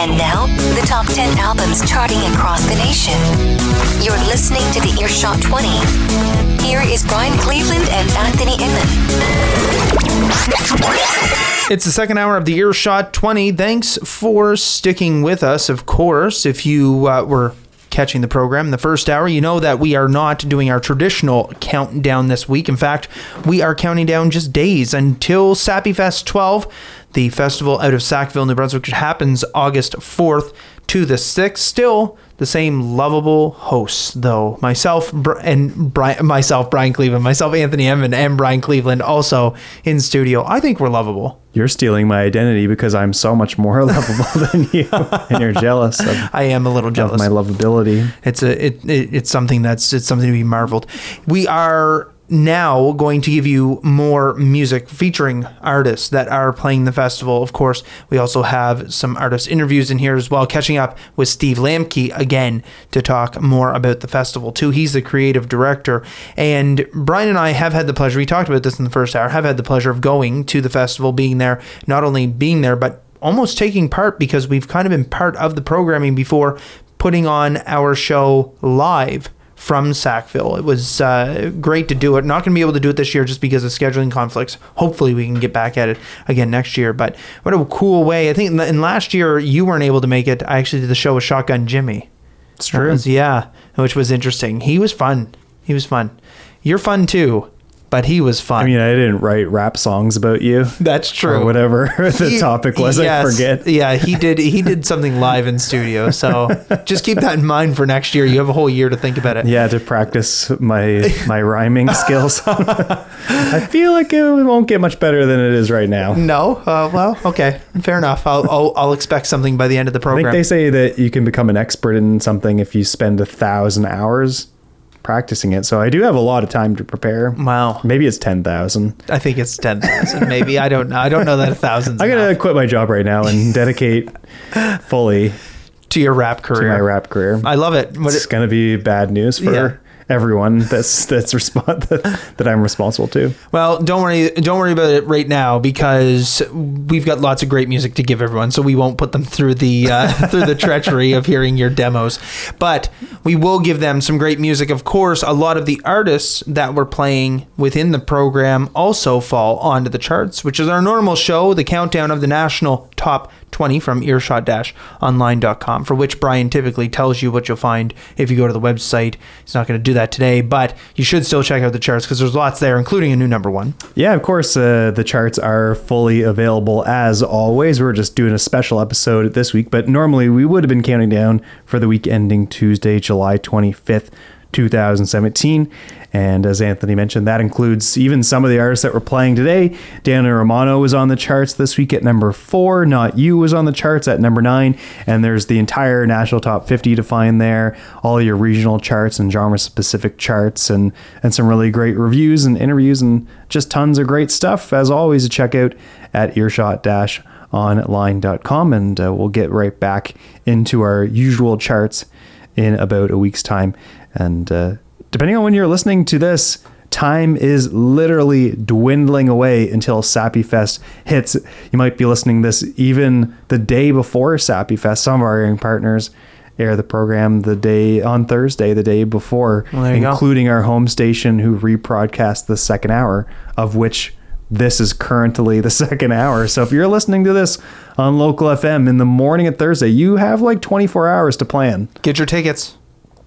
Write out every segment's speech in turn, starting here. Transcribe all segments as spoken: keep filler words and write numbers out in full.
And now, the top ten albums charting across the nation. You're listening to the Earshot twenty. Here is Brian Cleveland and Anthony Enman. It's the second hour of the Earshot twenty. Thanks for sticking with us. Of course, if you uh, were catching the program in the first hour, you know that we are not doing our traditional countdown this week. In fact, we are counting down just days until SappyFest twelve, the festival out of Sackville, New Brunswick, which happens August fourth to the sixth. Still the same lovable hosts, though. Myself and Brian, myself, Brian Cleveland, myself, Anthony Enman, and Brian Cleveland also in studio. I think we're lovable. You're stealing my identity because I'm so much more lovable than you, and you're jealous. Of, I am a little jealous of my lovability. It's a it, it it's something that's it's something to be marveled. We are now going to give you more music featuring artists that are playing the festival. Of course, we also have some artist interviews in here as well, catching up with Steve Lambke again to talk more about the festival too. He's the creative director, and Brian and I have had the pleasure, we talked about this in the first hour, have had the pleasure of going to the festival, being there, not only being there, but almost taking part, because we've kind of been part of the programming before, putting on our show live from Sackville. It was uh, great to do it. Not going to be able to do it this year just because of scheduling conflicts. Hopefully we can get back at it again next year. But what a cool way. I think in, in last year you weren't able to make it. I actually did the show with Shotgun Jimmy. It's true. Was, yeah, which was interesting. He was fun. He was fun. You're fun too. But he was fun. I mean, I didn't write rap songs about you. That's true. Or whatever the he, topic was, yes, I forget. Yeah, he did He did something live in studio. So just keep that in mind for next year. You have a whole year to think about it. Yeah, to practice my my rhyming skills. I feel like it won't get much better than it is right now. No? Uh, well, okay. Fair enough. I'll, I'll, I'll expect something by the end of the program. I think they say that you can become an expert in something if you spend a thousand hours practicing it, so I do have a lot of time to prepare. Wow, maybe it's ten thousand. I think it's ten thousand. Maybe I don't know. I don't know that a thousand's. I'm gonna quit my job right now and dedicate fully to your rap career. To my rap career. I love it. What it's it, gonna be bad news for yeah. everyone that's that's resp- that, that I'm responsible to. Well, don't worry. Don't worry about it right now, because we've got lots of great music to give everyone. So we won't put them through the uh, through the treachery of hearing your demos, but we will give them some great music. Of course, a lot of the artists that were playing within the program also fall onto the charts, which is our normal show, the countdown of the national top twenty from earshot dash online dot com, for which Brian typically tells you what you'll find if you go to the website. He's not going to do that today, but you should still check out the charts because there's lots there, including a new number one. Yeah, of course, uh, the charts are fully available as always. We're just doing a special episode this week, but normally we would have been counting down for the week ending Tuesday, July twenty-fifth, twenty seventeen, and as Anthony mentioned, that includes even some of the artists that were playing today. Dan Romano was on the charts this week at number four. Not You was on the charts at number nine, and there's the entire national top fifty to find there, all your regional charts and genre specific charts, and and some really great reviews and interviews and just tons of great stuff, as always, to check out at earshot dash online dot com, and uh, we'll get right back into our usual charts in about a week's time. And uh, depending on when you're listening to this, time is literally dwindling away until SappyFest hits. You might be listening this even the day before SappyFest. Some of our airing partners air the program the day on Thursday, the day before, well, including go. our home station, who rebroadcast the second hour, of which this is currently the second hour. So if you're listening to this on local F M in the morning of Thursday, you have like twenty-four hours to plan. Get your tickets.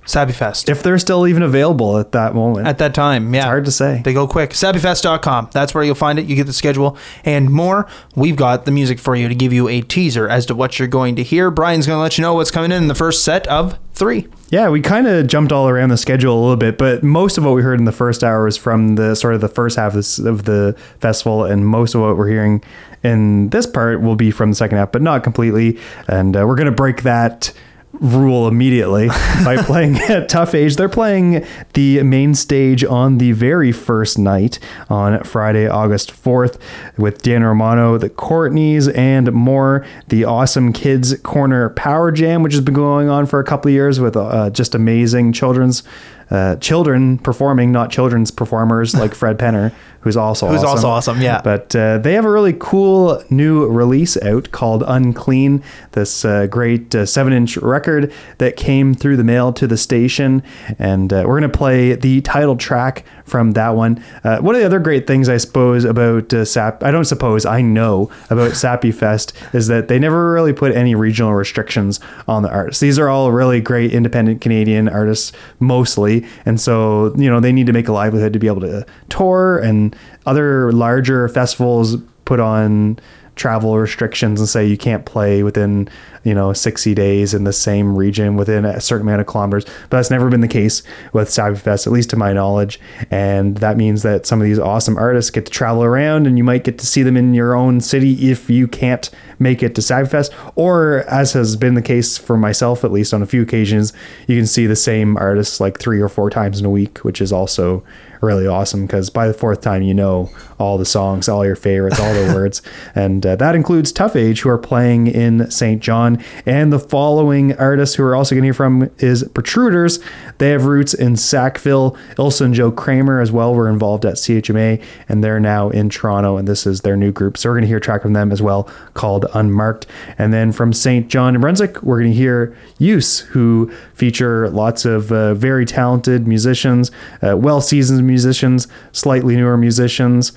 SappyFest, if they're still even available at that moment, at that time. Yeah, it's hard to say. They go quick. Sappyfest dot com, that's where you'll find it. You get the schedule and more. We've got the music for you to give you a teaser as to what you're going to hear. Brian's going to let you know what's coming in in the first set of three. Yeah, we kind of jumped all around the schedule a little bit, but most of what we heard in the first hour was from the sort of the first half of the festival, and most of what we're hearing in this part will be from the second half, but not completely. And uh, we're going to break that rule immediately by playing at Tough Age. They're playing the main stage on the very first night on Friday, August fourth, with Dan Romano, The Courtneys, and more. The awesome Kids Corner Power Jam, which has been going on for a couple of years with uh, just amazing children's uh, children performing, not children's performers like Fred Penner, who's also who's awesome. also awesome, yeah. But uh, they have a really cool new release out called Unclean, this uh, great uh, seven-inch record that came through the mail to the station, and uh, we're going to play the title track from that one. Uh, one of the other great things I suppose about uh, Sap, I don't suppose, I know about SappyFest is that they never really put any regional restrictions on the artists. These are all really great independent Canadian artists mostly, and so, you know, they need to make a livelihood to be able to tour, and other larger festivals put on travel restrictions and say you can't play within, you know, sixty days in the same region within a certain amount of kilometers, but that's never been the case with SappyFest, at least to my knowledge, and that means that some of these awesome artists get to travel around, and you might get to see them in your own city if you can't make it to SappyFest, or as has been the case for myself, at least on a few occasions, you can see the same artists like three or four times in a week, which is also really awesome, because by the fourth time you know all the songs, all your favorites, all the words, and uh, that includes Tough Age, who are playing in Saint John, and the following artists who we're also going to hear from is Protruders. They have roots in Sackville. Ilse and Joe Kramer as well were involved at C H M A, and they're now in Toronto, and this is their new group, so we're going to hear a track from them as well called Unmarked. And then from Saint John, New Brunswick, we're going to hear Use, who feature lots of uh, very talented musicians, uh, well-seasoned musicians, slightly newer musicians,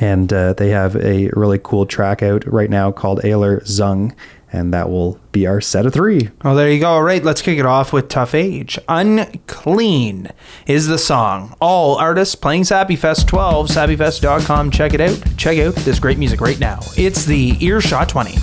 and uh, they have a really cool track out right now called Ailer Zung, and that will be our set of three. Well, there you go. All right, let's kick it off with Tough Age. Unclean is the song. All artists playing SappyFest twelve, sappyfest dot com. Check it out. Check out this great music right now. It's the Earshot twenty.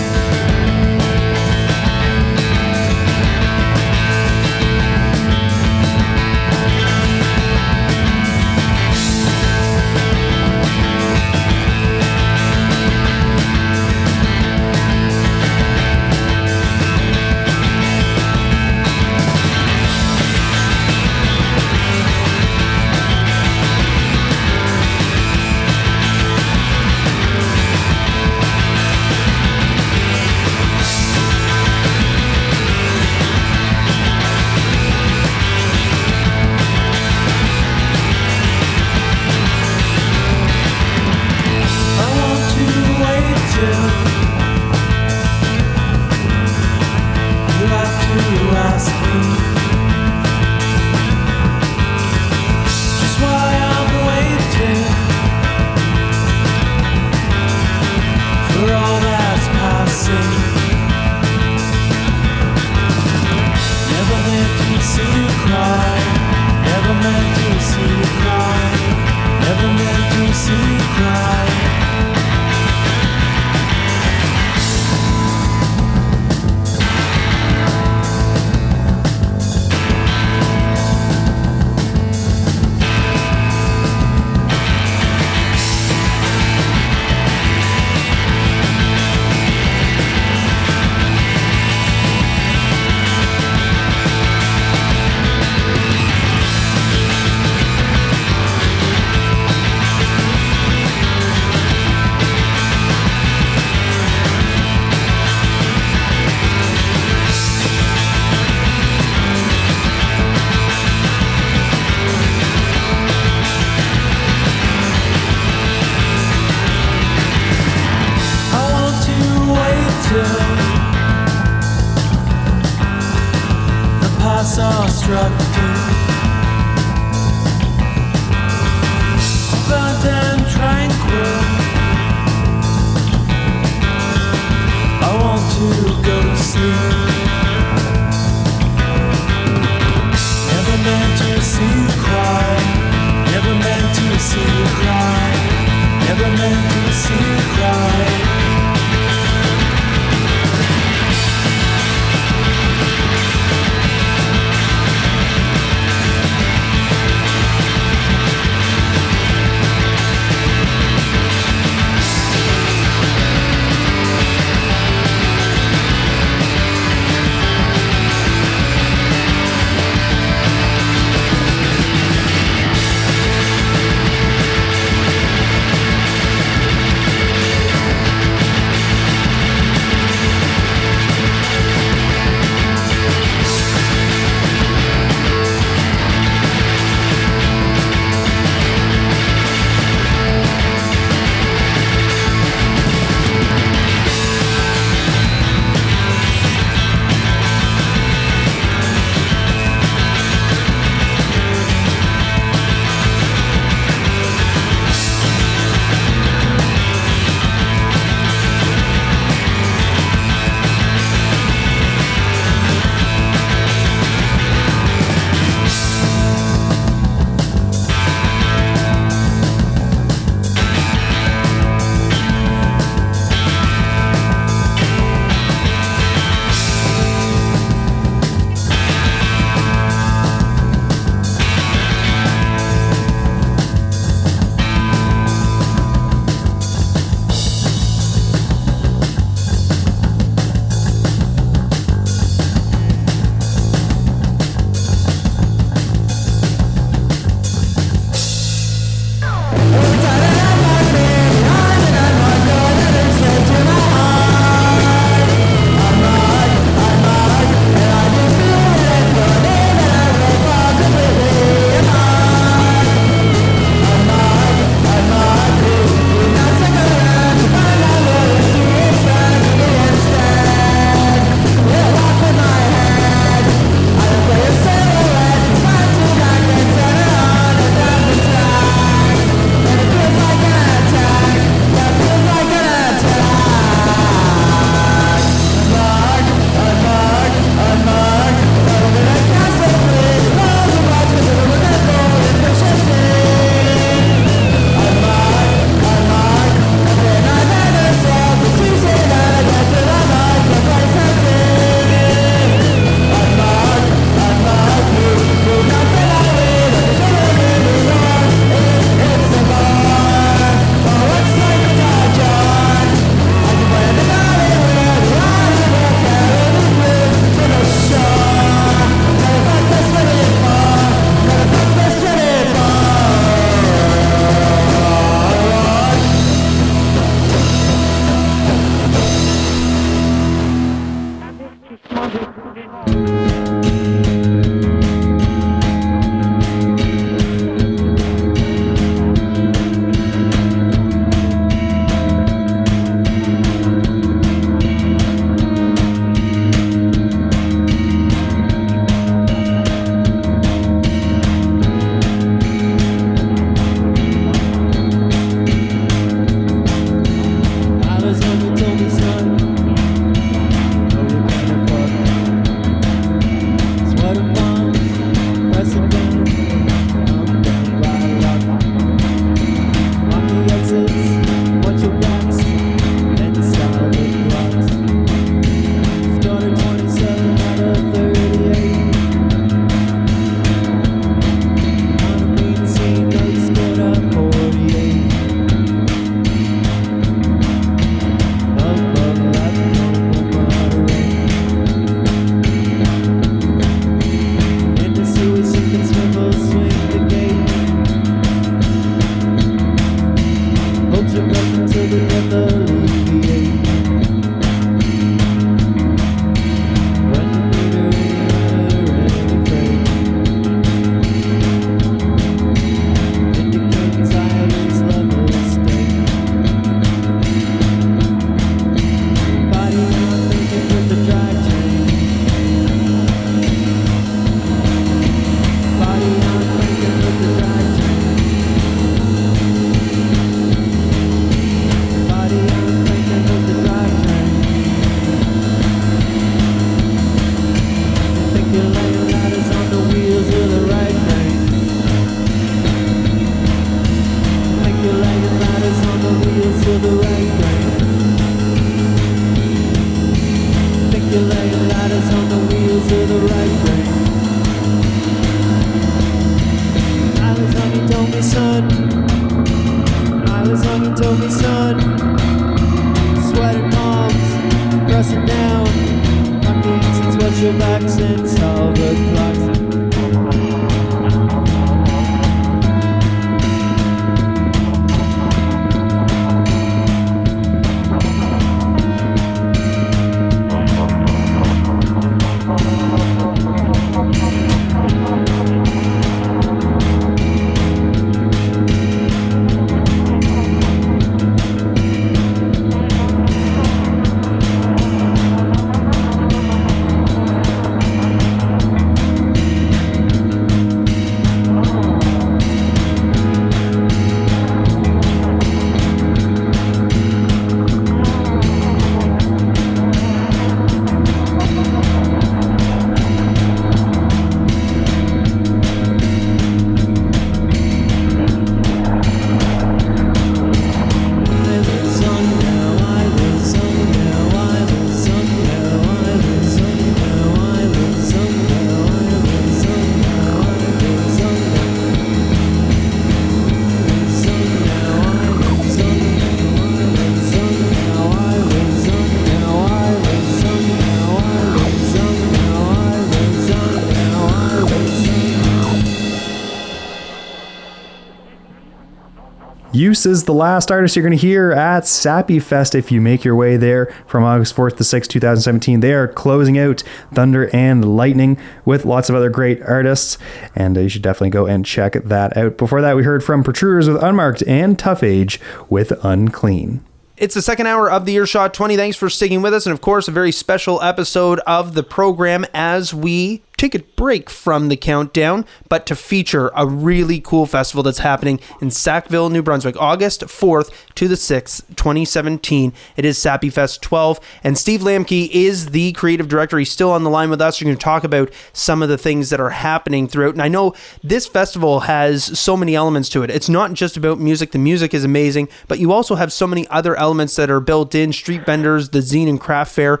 Use is the last artist you're going to hear at SappyFest if you make your way there from August fourth to sixth, twenty seventeen. They are closing out Thunder and Lightning with lots of other great artists, and you should definitely go and check that out. Before that, we heard from Protruders with Unmarked and Tough Age with Unclean. It's the second hour of the Earshot twenty. Thanks for sticking with us. And of course, a very special episode of the program as we take a break from the countdown, but to feature a really cool festival that's happening in Sackville, New Brunswick, August fourth to the sixth, twenty seventeen. It is SappyFest twelve, and Steve Lambke is the creative director. He's still on the line with us. You're going to talk about some of the things that are happening throughout. And I know this festival has so many elements to it. It's not just about music. The music is amazing, but you also have so many other elements that are built in, street vendors, the zine and craft fair.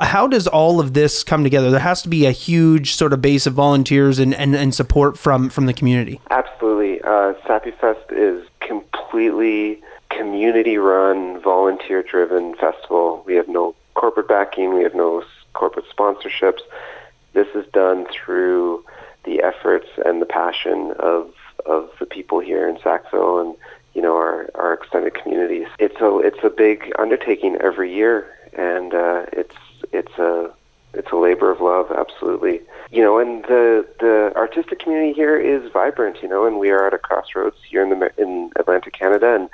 How does all of this come together? There has to be a huge sort of base of volunteers and, and, and support from, from the community. Absolutely. Uh, SappyFest is completely community-run, volunteer-driven festival. We have no corporate backing. We have no corporate sponsorships. This is done through the efforts and the passion of of the people here in Sackville and, you know, our, our extended communities. It's a, it's a big undertaking every year, and uh, it's It's a it's a labor of love, absolutely. You know, and the, the artistic community here is vibrant. You know, and we are at a crossroads here in the in Atlantic Canada, and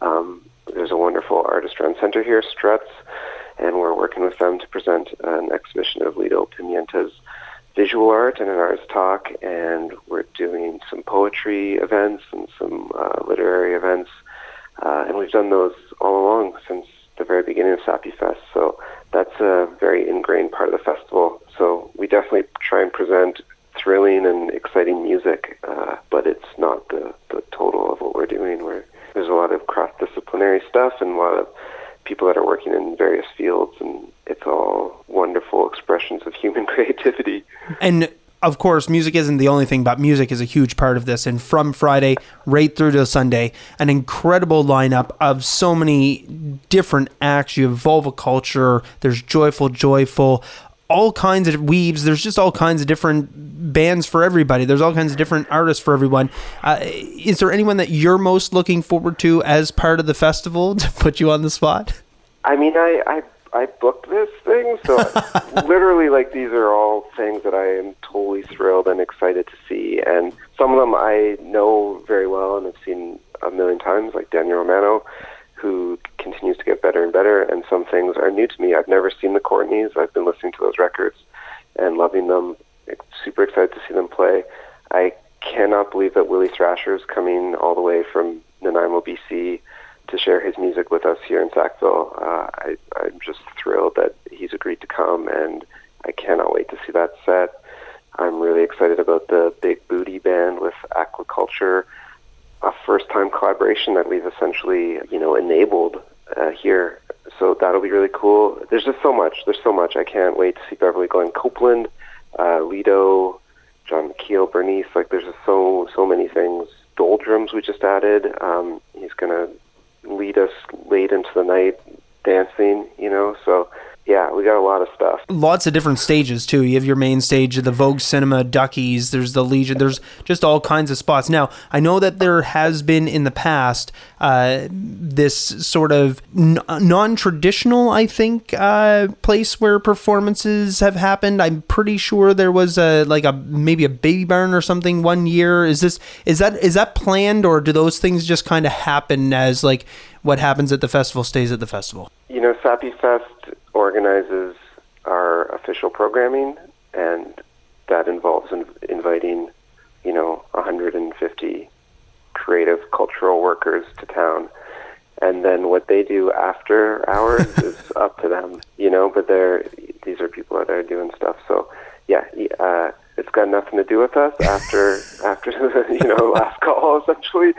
um, there's a wonderful artist-run center here, Struts, and we're working with them to present an exhibition of Lido Pimienta's visual art and an artist talk, and we're doing some poetry events and some uh, literary events, uh, and we've done those all along since the very beginning of SappyFest. So that's a very ingrained part of the festival. So we definitely try and present thrilling and exciting music, uh, but it's not the, the total of what we're doing. We're, there's a lot of cross-disciplinary stuff and a lot of people that are working in various fields, and it's all wonderful expressions of human creativity. And of course, music isn't the only thing, but music is a huge part of this. And from Friday right through to Sunday, an incredible lineup of so many different acts. You have Vulvaculture, there's Joyful Joyful, all kinds of weaves. There's just all kinds of different bands for everybody. There's all kinds of different artists for everyone. Uh, is there anyone that you're most looking forward to as part of the festival, to put you on the spot? I mean, I... I... I booked this thing, so literally, like, these are all things that I am totally thrilled and excited to see, and some of them I know very well and I've seen a million times, like Dan Romano, who continues to get better and better, and some things are new to me. I've never seen the Courtneys. I've been listening to those records and loving them. Super excited to see them play. I cannot believe that Willie Thrasher is coming all the way from Nanaimo, B C, to share his music with us here in Sackville. Uh, I, I'm just thrilled that he's agreed to come, and I cannot wait to see that set. I'm really excited about the Big Booty Band with Aquaculture, a first-time collaboration that we've essentially, you know, enabled uh, here. So that'll be really cool. There's just so much. There's so much. I can't wait to see Beverly Glenn Copeland, uh, Lido, John McKeel, Bernice. Like, there's just so, so many things. Doldrums we just added. Um, he's going to lead us late into the night dancing, you know, so yeah, we got a lot of stuff. Lots of different stages too. You have your main stage, the Vogue Cinema, Duckies, there's the Legion, there's just all kinds of spots. Now, I know that there has been in the past uh, this sort of n- non-traditional, I think, uh, place where performances have happened. I'm pretty sure there was a like a maybe a baby barn or something one year. Is this is that is that planned, or do those things just kind of happen as like what happens at the festival stays at the festival? You know, SappyFest organizes our official programming, and that involves in- inviting, you know, one hundred fifty creative cultural workers to town. And then what they do after hours is up to them, you know, but they're, these are people that are doing stuff. So, yeah, uh, it's got nothing to do with us after, after the, you know, last call, essentially.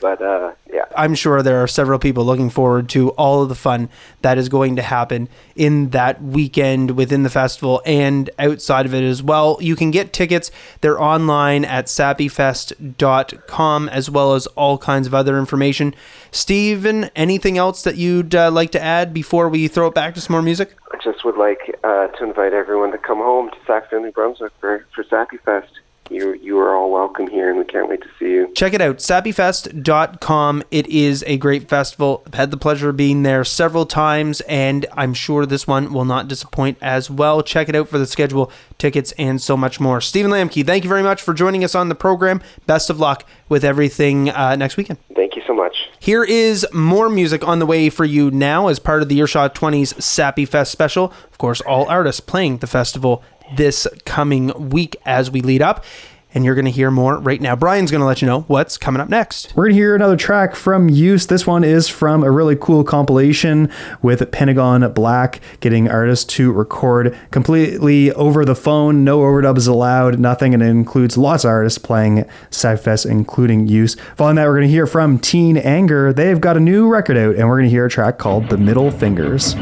But, uh, yeah. I'm sure there are several people looking forward to all of the fun that is going to happen in that weekend within the festival and outside of it as well. You can get tickets. They're online at sappyfest dot com, as well as all kinds of other information. Steven, anything else that you'd uh, like to add before we throw it back to some more music? I just would like uh, to invite everyone to come home to Sackville, New Brunswick for, for SappyFest. you you are all welcome here, and we can't wait to see you. Check it out, sappy fest dot com. It is a great festival. I've had the pleasure of being there several times, and I'm sure this one will not disappoint as well. Check it out for the schedule, tickets, and so much more. Stephen Lambke, thank you very much for joining us on the program. Best of luck with everything uh, next weekend. Thank you so much. Here is more music on the way for you now as part of the Earshot twenty's Sappy Fest special. Of course, all artists playing the festival this coming week as we lead up, and you're going to hear more right now. Brian's going to let you know what's coming up next. We're going to hear another track from Use. This one is from a really cool compilation with Pentagon Black, getting artists to record completely over the phone. No overdubs allowed, nothing, and it includes lots of artists playing SappyFest, including Use. Following that, we're going to hear from Teen Anger. They've got a new record out, and we're going to hear a track called The Middle Fingers.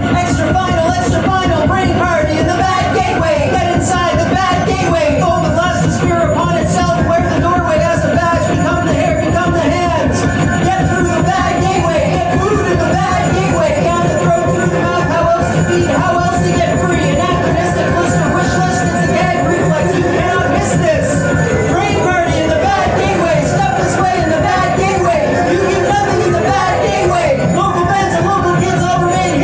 Extra final, extra final, brain party in the back gateway. Get inside the back gateway. Fold the lust and spear upon itself. Wear the doorway as a badge. Become the hair, become the hands. Get through the back gateway. Get food in the back gateway. Down the throat, through the mouth. How else to feed? How else to get free? Anachronistic list or wish list. It's a gag reflex. You cannot miss this. Brain party in the back gateway. Step this way in the back gateway. You get nothing in the back gateway. Local bands and local kids all remain.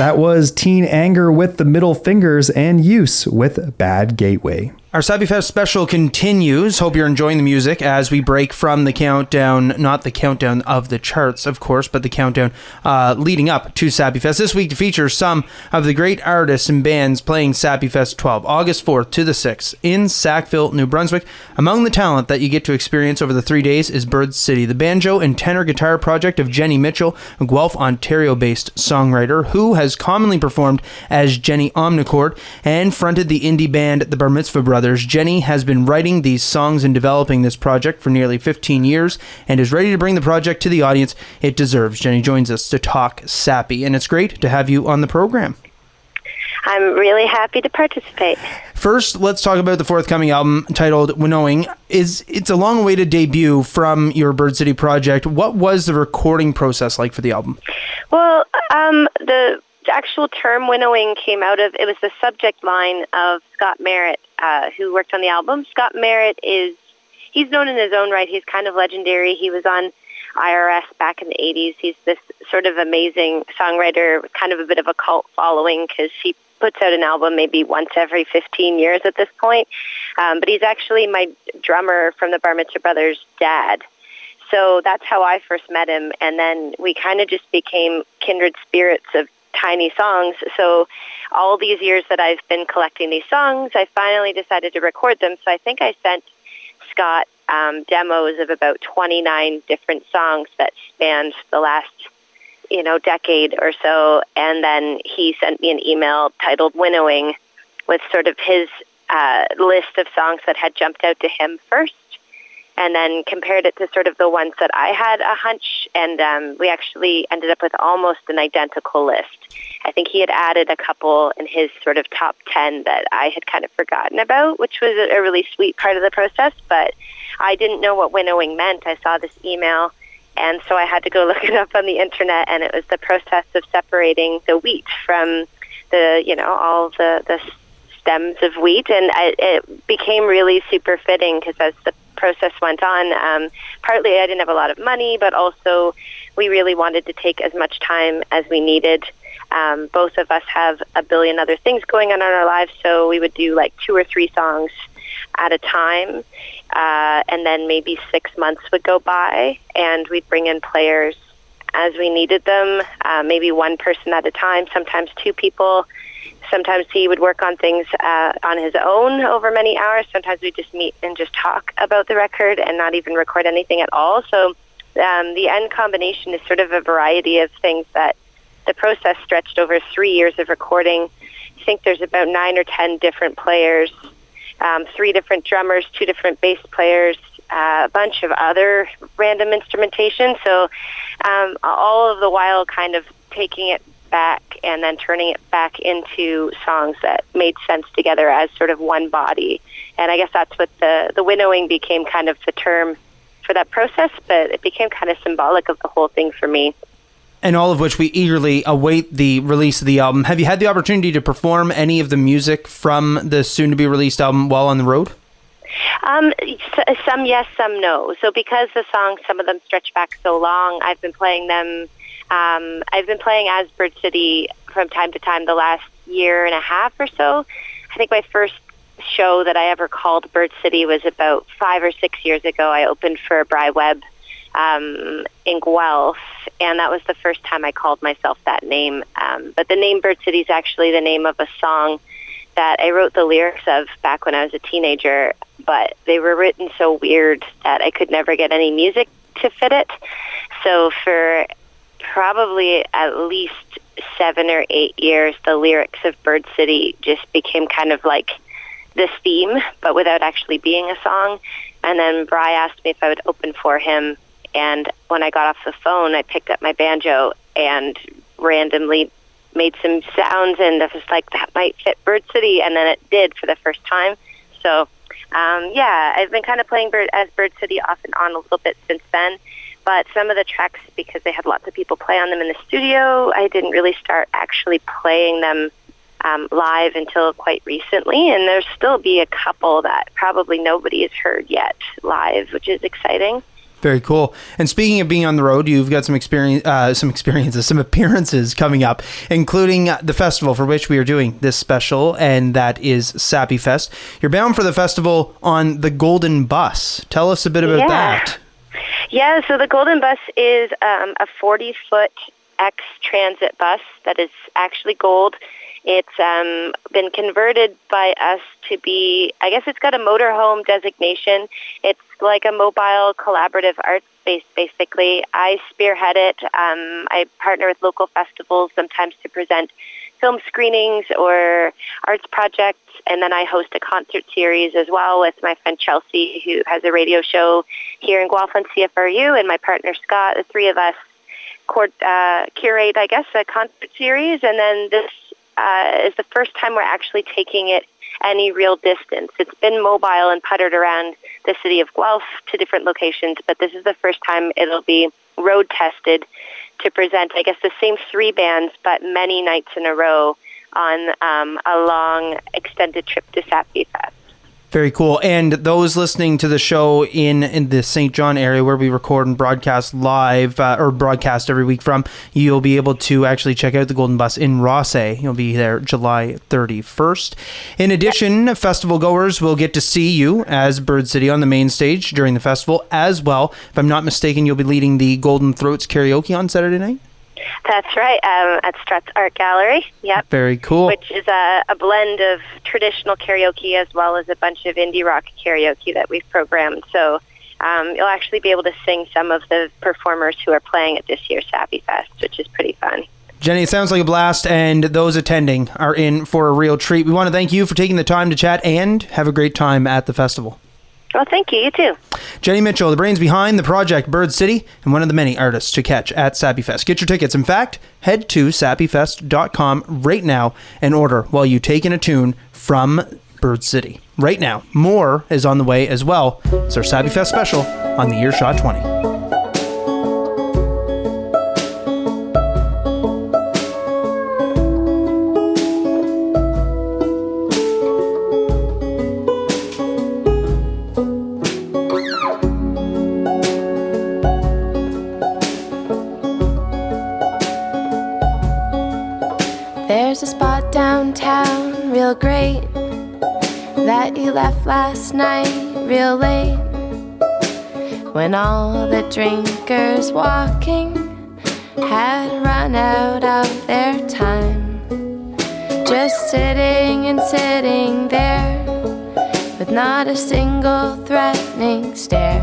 That was Teen Anger with The Middle Fingers and Use with Bad Gateway. Our SappyFest special continues. Hope you're enjoying the music as we break from the countdown, not the countdown of the charts, of course, but the countdown uh, leading up to SappyFest this week to feature some of the great artists and bands playing SappyFest twelve, August fourth to the sixth in Sackville, New Brunswick. Among the talent that you get to experience over the three days is Bird City, the banjo and tenor guitar project of Jenny Mitchell, a Guelph, Ontario-based songwriter who has commonly performed as Jenny Omnicord and fronted the indie band The Bar Mitzvah Brothers. Jenny has been writing these songs and developing this project for nearly fifteen years and is ready to bring the project to the audience it deserves. Jenny joins us to talk Sappy, and it's great to have you on the program. I'm really happy to participate. First, let's talk about the forthcoming album titled Winnowing. Is It's a long way to debut from your Bird City project. What was the recording process like for the album? Well, um, the... The actual term winnowing came out of, it was the subject line of Scott Merritt, uh, who worked on the album. Scott Merritt is, he's known in his own right. He's kind of legendary. He was on I R S back in the eighties. He's this sort of amazing songwriter, kind of a bit of a cult following because he puts out an album maybe once every fifteen years at this point. Um, but he's actually my drummer from the Bar Mitzvah Brothers' dad. So that's how I first met him. And then we kind of just became kindred spirits of tiny songs. So all these years that I've been collecting these songs, I finally decided to record them. So I think I sent Scott um, demos of about twenty-nine different songs that spanned the last, you know, decade or so. And then he sent me an email titled Winnowing with sort of his uh, list of songs that had jumped out to him first, and then compared it to sort of the ones that I had a hunch, and um, we actually ended up with almost an identical list. I think he had added a couple in his sort of top ten that I had kind of forgotten about, which was a really sweet part of the process, but I didn't know what winnowing meant. I saw this email, and so I had to go look it up on the internet, and it was the process of separating the wheat from the, you know, all the, the stems of wheat, and I, it became really super fitting because as the process went on, um, partly I didn't have a lot of money, but also we really wanted to take as much time as we needed. Um, both of us have a billion other things going on in our lives, so we would do like two or three songs at a time, uh, and then maybe six months would go by, and we'd bring in players as we needed them, uh, maybe one person at a time, sometimes two people. Sometimes he would work on things uh, on his own over many hours. Sometimes we just meet and just talk about the record and not even record anything at all. So um, the end combination is sort of a variety of things that the process stretched over three years of recording. I think there's about nine or ten different players, um, three different drummers, two different bass players, uh, a bunch of other random instrumentation. So um, all of the while kind of taking it back and then turning it back into songs that made sense together as sort of one body. And I guess that's what the, the winnowing became kind of the term for that process, but it became kind of symbolic of the whole thing for me. And all of which we eagerly await the release of the album. Have you had the opportunity to perform any of the music from the soon-to-be-released album while on the road? Um, some yes, some no. So because the songs, some of them stretch back so long, I've been playing them Um, I've been playing as Bird City from time to time the last year and a half or so. I think my first show that I ever called Bird City was about five or six years ago. I opened for Bri Webb um, in Guelph, and that was the first time I called myself that name. Um, but the name Bird City is actually the name of a song that I wrote the lyrics of back when I was a teenager, but they were written so weird that I could never get any music to fit it. So for probably at least seven or eight years, the lyrics of Bird City just became kind of like this theme, but without actually being a song. And then Bri asked me if I would open for him. And when I got off the phone, I picked up my banjo and randomly made some sounds. And I was like, that might fit Bird City. And then it did for the first time. So, um, yeah, I've been kind of playing Bird as Bird City off and on a little bit since then. But some of the tracks, because they had lots of people play on them in the studio, I didn't really start actually playing them um, live until quite recently. And there'll still be a couple that probably nobody has heard yet live, which is exciting. Very cool. And speaking of being on the road, you've got some experience, uh, some experiences, some appearances coming up, including the festival for which we are doing this special, and that is SappyFest. You're bound for the festival on the Golden Bus. Tell us a bit about yeah. that. Yeah, so the Golden Bus is um, a forty-foot ex-transit bus that is actually gold. It's um, been converted by us to be, I guess it's got a motorhome designation. It's like a mobile collaborative arts space, basically. I spearhead it. Um, I partner with local festivals sometimes to present film screenings or arts projects, and then I host a concert series as well with my friend Chelsea, who has a radio show here in Guelph, C F R U, and my partner Scott. The three of us court, uh, curate, I guess, a concert series, and then this Uh, is the first time we're actually taking it any real distance. It's been mobile and puttered around the city of Guelph to different locations, but this is the first time it'll be road tested to present, I guess, the same three bands, but many nights in a row on um, a long extended trip to SappyFest. Very cool. And those listening to the show in, in the Saint John area where we record and broadcast live uh, or broadcast every week from, you'll be able to actually check out the Golden Bus in Rossay. You'll be there July thirty-first. In addition, festival goers will get to see you as Bird City on the main stage during the festival as well. If I'm not mistaken, you'll be leading the Golden Throats karaoke on Saturday night? That's right, um, at Struts Art Gallery. Yep. Very cool. Which is a, a blend of traditional karaoke as well as a bunch of indie rock karaoke that we've programmed. So um, you'll actually be able to sing some of the performers who are playing at this year's SappyFest, which is pretty fun. Jenny, it sounds like a blast, and those attending are in for a real treat. We want to thank you for taking the time to chat, and have a great time at the festival. Well, thank you. You too. Jenny Mitchell, the brains behind the project Bird City, and one of the many artists to catch at SappyFest. Get your tickets. In fact, head to sappy fest dot com right now and order while you take in a tune from Bird City. Right now, more is on the way as well. It's our SappyFest special on the Earshot twenty. There's a spot downtown, real great, that you left last night, real late. When all the drinkers walking had run out of their time. Just sitting and sitting there, with not a single threatening stare.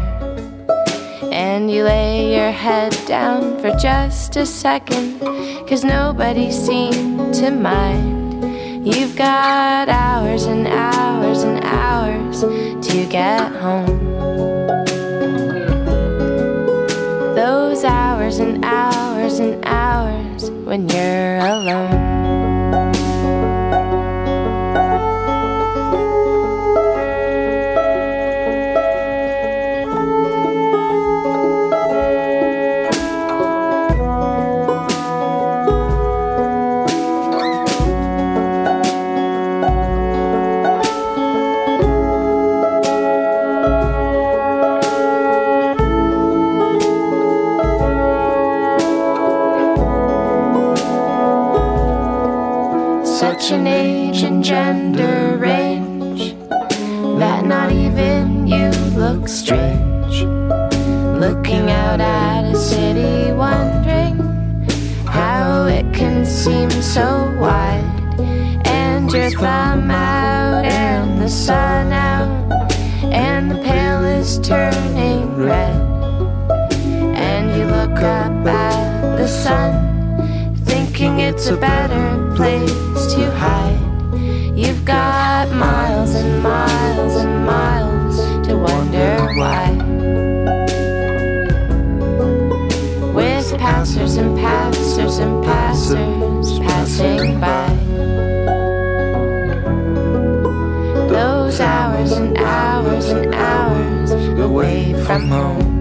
And you lay your head down for just a second, 'cause nobody seemed to mind. You've got hours and hours and hours to get home. Those hours and hours and hours when you're alone. Such an age and gender range that not even you look strange. Looking out at a city, wondering how it can seem so wide. And your thumb out and the sun out, and the pail is turning red. And you look up at the sun, thinking it's a better place to hide. You've got miles and miles and miles to wonder why. With passers and passers and passers passing by. Those hours and hours and hours away from home.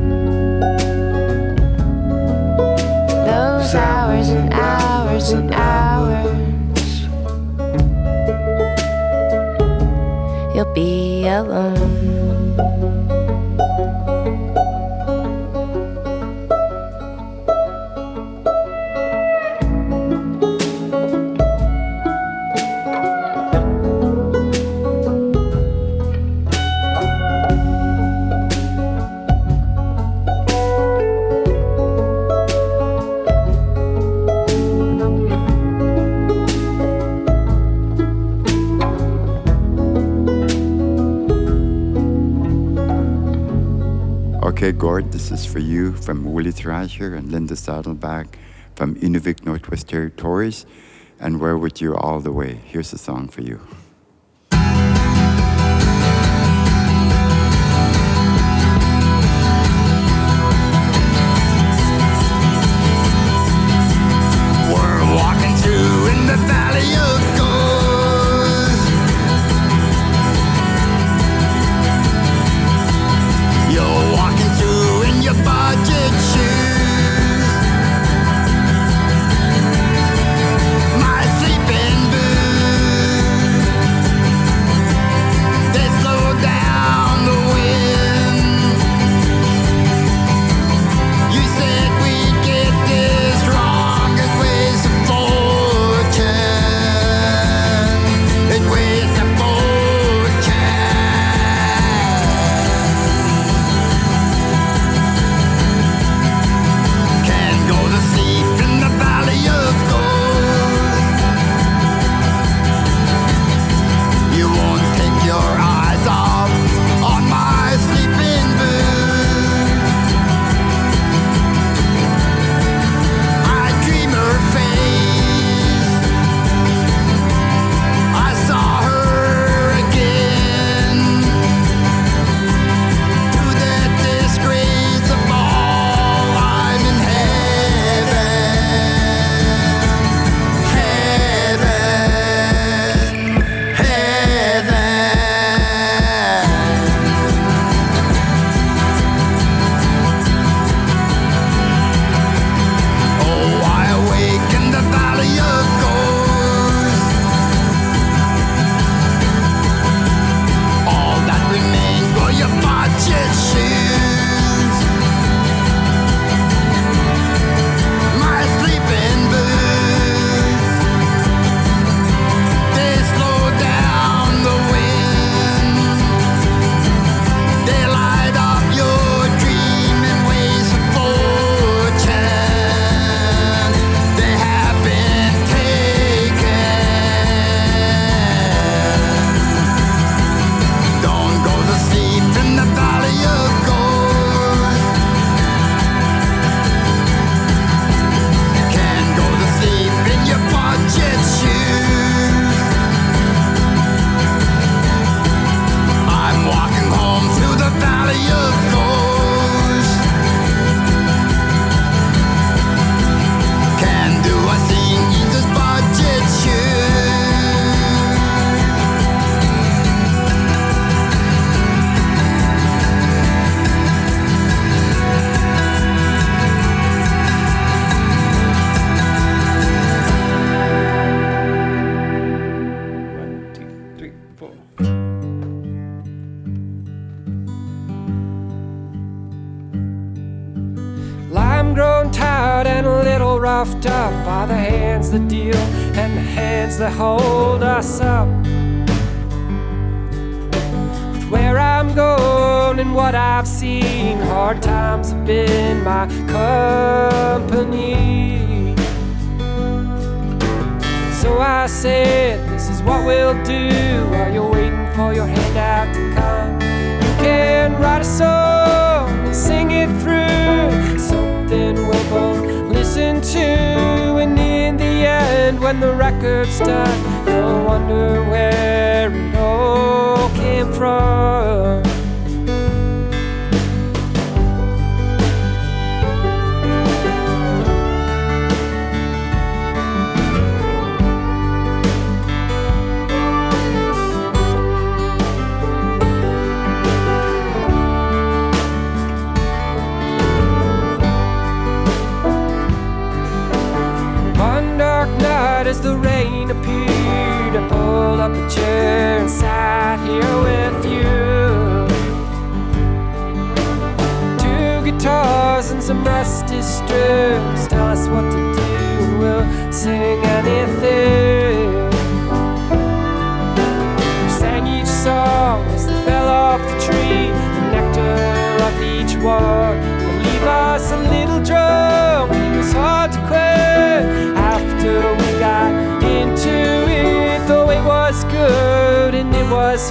Those hours and hours and hours you'll be alone. Okay, Gord, this is for you from Willie Thrasher and Linda Saddleback from Inuvik, Northwest Territories, and Where Would You All the Way. Here's a song for you.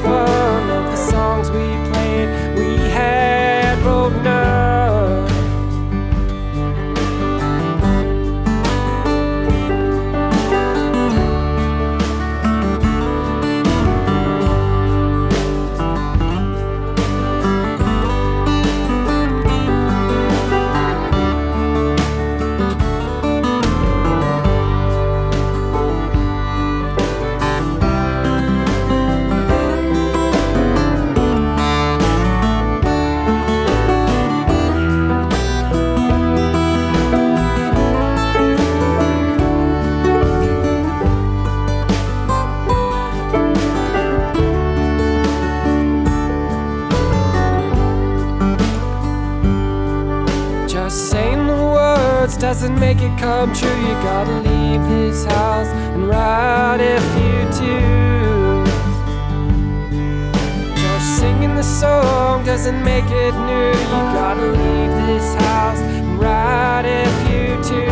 Fun of the songs we played, we had road night. saying the words doesn't make it come true. You gotta leave this house and ride if you do. Just singing the song doesn't make it new. You gotta leave this house and ride if you do.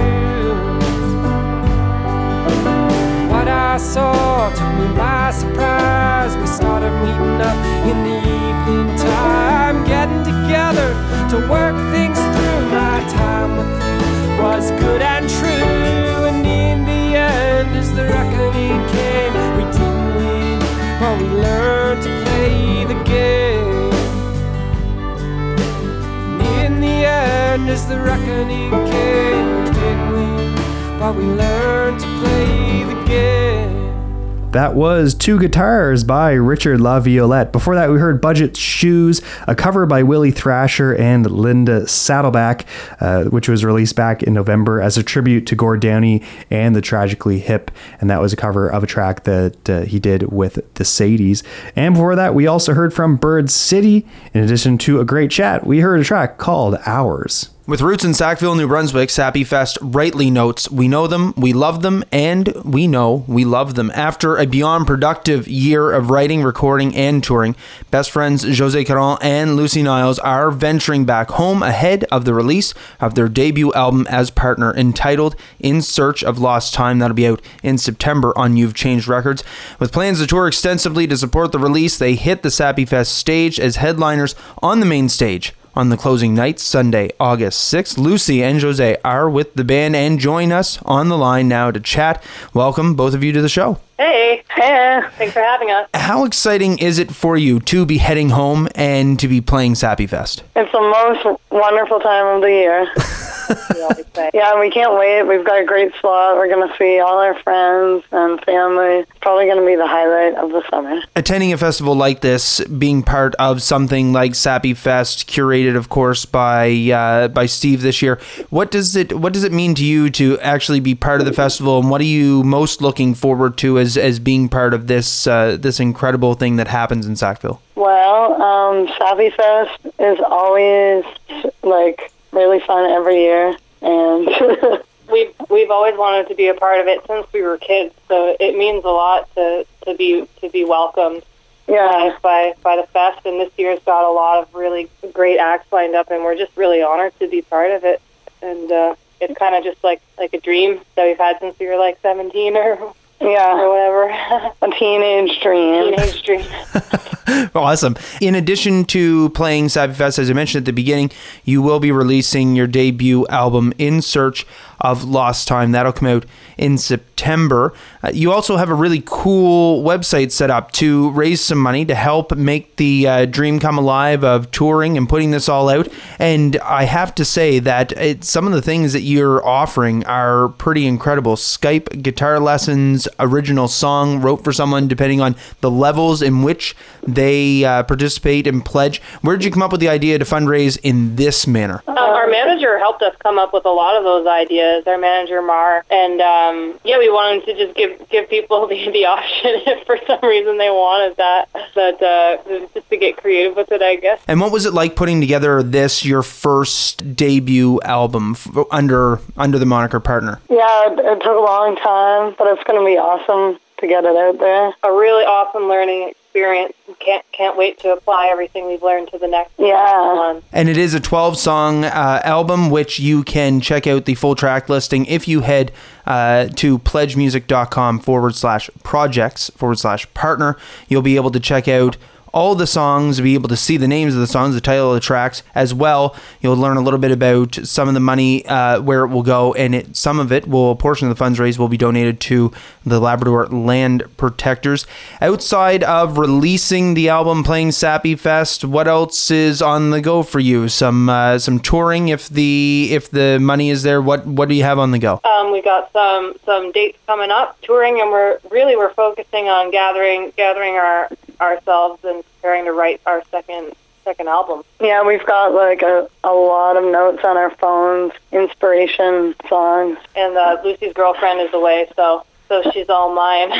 What I saw took me by surprise. We started meeting up in the evening time, getting together to work things through. My time with you was good and true, and in the end, as the reckoning came, we didn't win, but we learned to play the game. In the end, as the reckoning came, we didn't win, but we learned to play the game. That was Two Guitars by Richard LaViolette. Before that, we heard Budget Shoes, a cover by Willie Thrasher and Linda Saddleback, uh, which was released back in November as a tribute to Gord Downie and the Tragically Hip. And that was a cover of a track that uh, he did with the Sadies. And before that, we also heard from Bird City. In addition to a great chat, we heard a track called Hours. With roots in Sackville, New Brunswick, SappyFest rightly notes, we know them, we love them, and we know we love them. After a beyond productive year of writing, recording, and touring, best friends Jose Caron and Lucy Niles are venturing back home ahead of the release of their debut album as Partner, entitled In Search of Lost Time. That'll be out in September on You've Changed Records. With plans to tour extensively to support the release, they hit the SappyFest stage as headliners on the main stage. On the closing night, Sunday, August sixth, Lucy and Jose are with the band and join us on the line now to chat. Welcome, both of you, to the show. Hey. Hey. Thanks for having us. How exciting is it for you to be heading home and to be playing SappyFest? It's the most wonderful time of the year. Yeah, we can't wait. We've got a great slot. We're going to see all our friends and family. It's probably going to be the highlight of the summer. Attending a festival like this, being part of something like SappyFest, curated, of course, by uh, by Steve this year. What does it What does it mean to you to actually be part of the festival, and what are you most looking forward to as as being part of this uh, this incredible thing that happens in Sackville? Well, um, SappyFest is always like really fun every year, and we've we've always wanted to be a part of it since we were kids. So it means a lot to to be to be welcomed. Yeah, by by the fest, and this year's got a lot of really great acts lined up, and we're just really honored to be part of it. And uh, it's kind of just like like a dream that we've had since we were like seventeen or yeah, or whatever, a teenage dream. Teenage dream. Awesome. In addition to playing SappyFest, as I mentioned at the beginning, you will be releasing your debut album, In Search of Lost Time. That'll come out in September. Uh, you also have a really cool website set up to raise some money to help make the uh, dream come alive of touring and putting this all out. And I have to say that it, some of the things that you're offering are pretty incredible. Skype, guitar lessons, original song, wrote for someone, depending on the levels in which they uh, participate and pledge. Where did you come up with the idea to fundraise in this manner? Uh, our manager helped us come up with a lot of those ideas. Our manager Mar, and um, yeah, we wanted to just give give people the, the option if for some reason they wanted that, but uh, just to get creative with it, I guess. And what was it like putting together this your first debut album f- under under the moniker Partner? Yeah, it, it took a long time, but it's going to be awesome to get it out there. A really awesome learning experience. Experience. Can't can't wait to apply everything we've learned to the next yeah. one. And it is a twelve song uh, album, which you can check out the full track listing if you head uh, to pledgemusic.com forward slash projects forward slash partner. You'll be able to check out all the songs, be able to see the names of the songs, the title of the tracks as well. You'll learn a little bit about some of the money, uh, where it will go, and it, some of it will, a portion of the funds raised will be donated to the Labrador Land Protectors. Outside of releasing the album, playing SappyFest, what else is on the go for you? Some uh, some touring, if the if the money is there. What what do you have on the go? Um, we got some some dates coming up, touring, and we're really we're focusing on gathering gathering our. ourselves and preparing to write our second second album. Yeah, we've got like a, a lot of notes on our phones, inspiration songs. And uh, Lucy's girlfriend is away, so so she's all mine.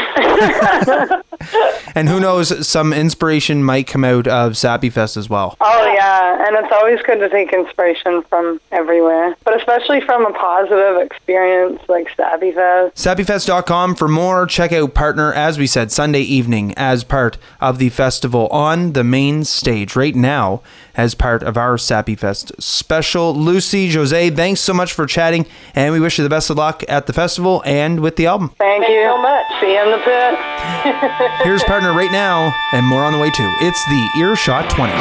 And who knows, some inspiration might come out of SappyFest as well. Oh, yeah, and it's always good to take inspiration from everywhere, but especially from a positive experience like SappyFest. Sappy Fest dot com for more. Check out Partner, as we said, Sunday evening as part of the festival on the main stage right now as part of our SappyFest special. Lucy, Jose, thanks so much for chatting, and we wish you the best of luck at the festival and with the album. Thank, Thank you so much. See you in the pit. Here's Partner right now, and more on the way too. It's the Earshot twenty.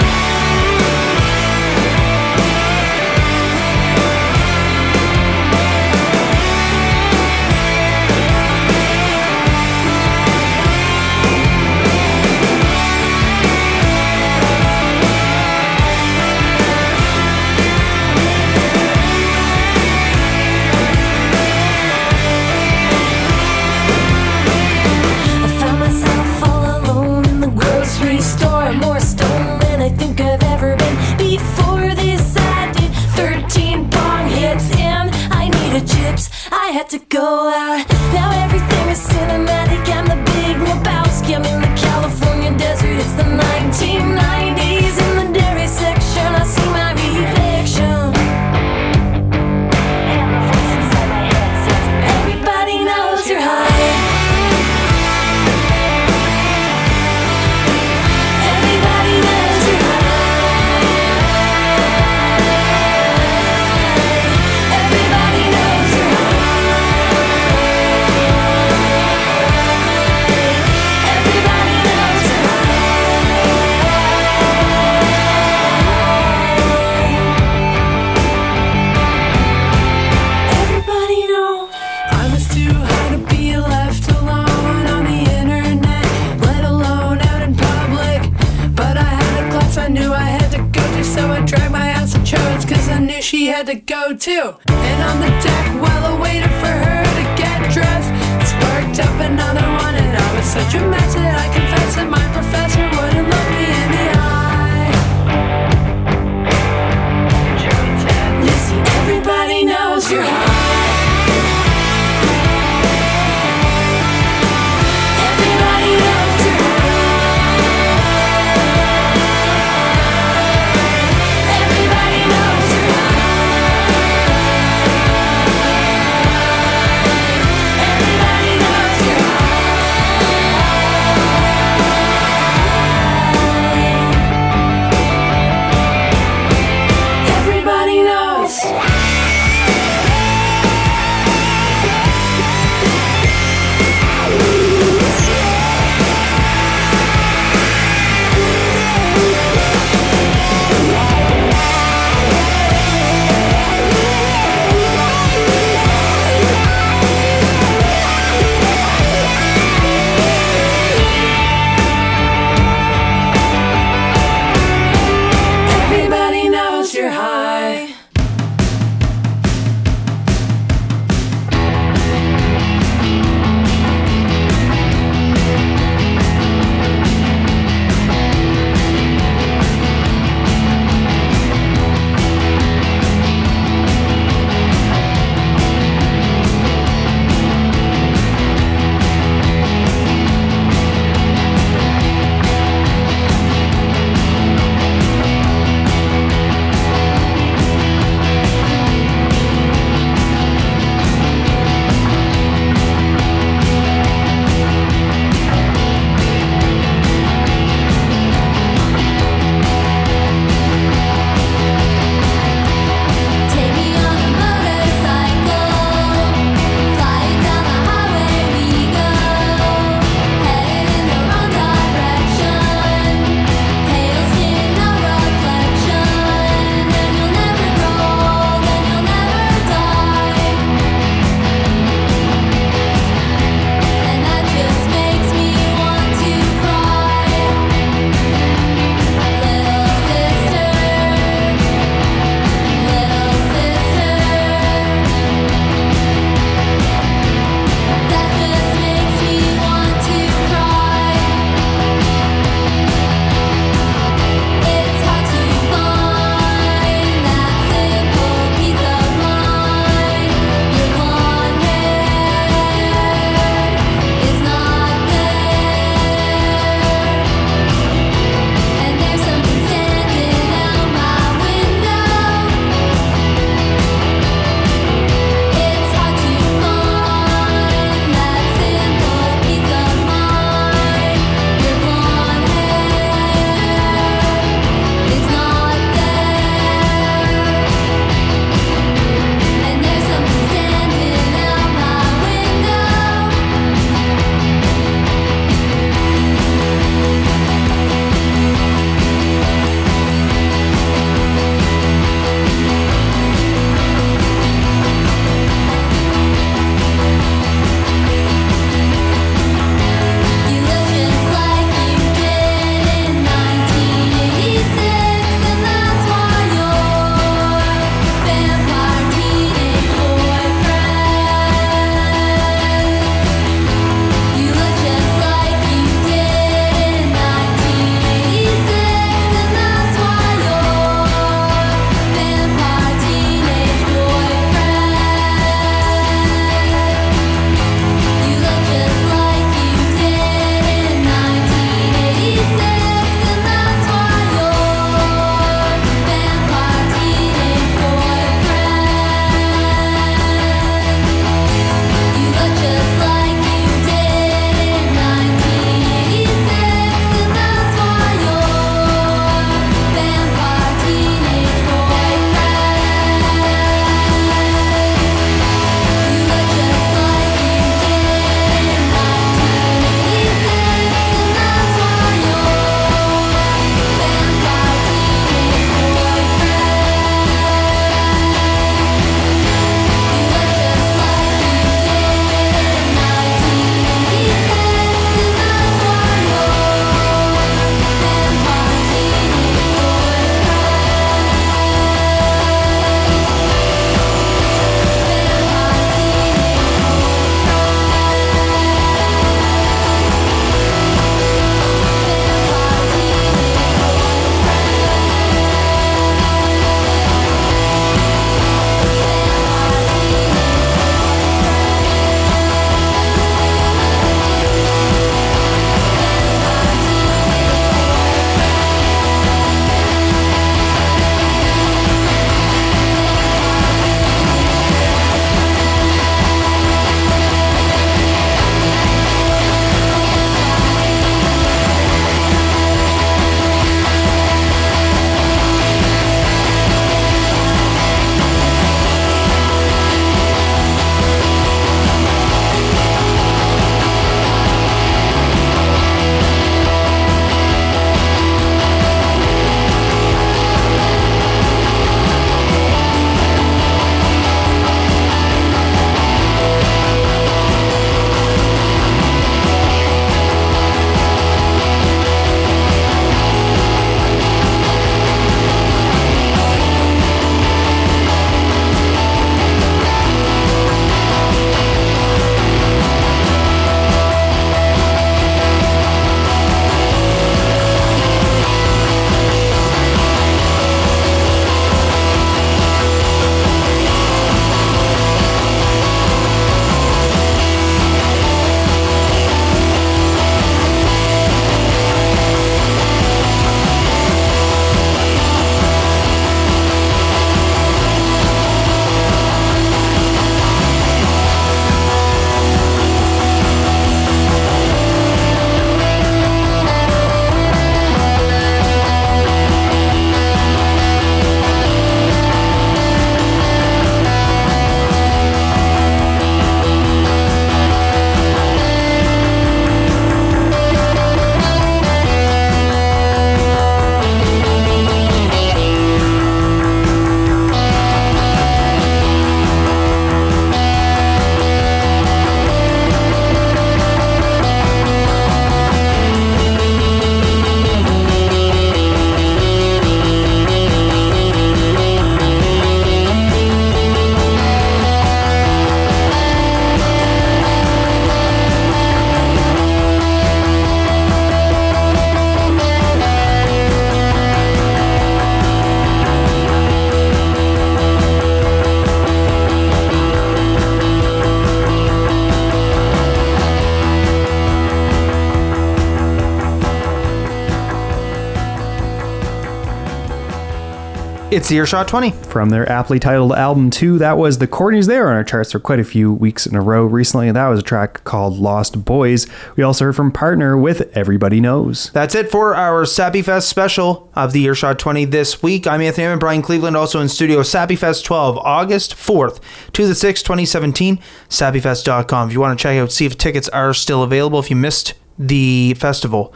It's earshot twenty. From their aptly titled album two, that was The Courtneys. They were on our charts for quite a few weeks in a row recently. That was a track called Lost Boys. We also heard from Partner with Everybody Knows. That's it for our SappyFest special of the earshot twenty this week. I'm Anthony Enman, Brian Cleveland, also in studio. SappyFest twelve, August fourth to the sixth, twenty seventeen, sappy fest dot com. If you want to check out, see if tickets are still available. If you missed the festival,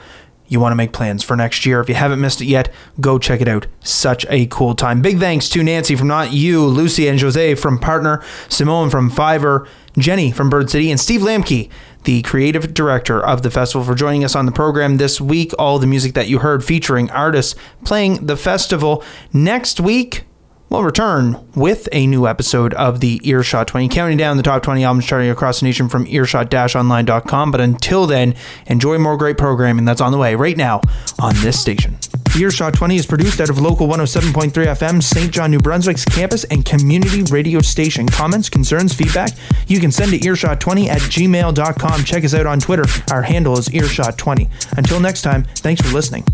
you want to make plans for next year. If you haven't missed it yet, go check it out. Such a cool time. Big thanks to Nancy from Not You, Lucy and Jose from Partner, Simone from Fiverr, Jenny from Bird City, and Steve Lambke, the creative director of the festival, for joining us on the program this week. All the music that you heard featuring artists playing the festival. Next week, we'll return with a new episode of the Earshot twenty, counting down the top twenty albums charting across the nation from earshot dash online dot com. But until then, enjoy more great programming that's on the way right now on this station. Earshot twenty is produced out of local one oh seven point three F M, Saint John, New Brunswick's campus and community radio station. Comments, concerns, feedback, you can send to earshot twenty at gmail dot com. Check us out on Twitter. Our handle is earshot twenty. Until next time, thanks for listening.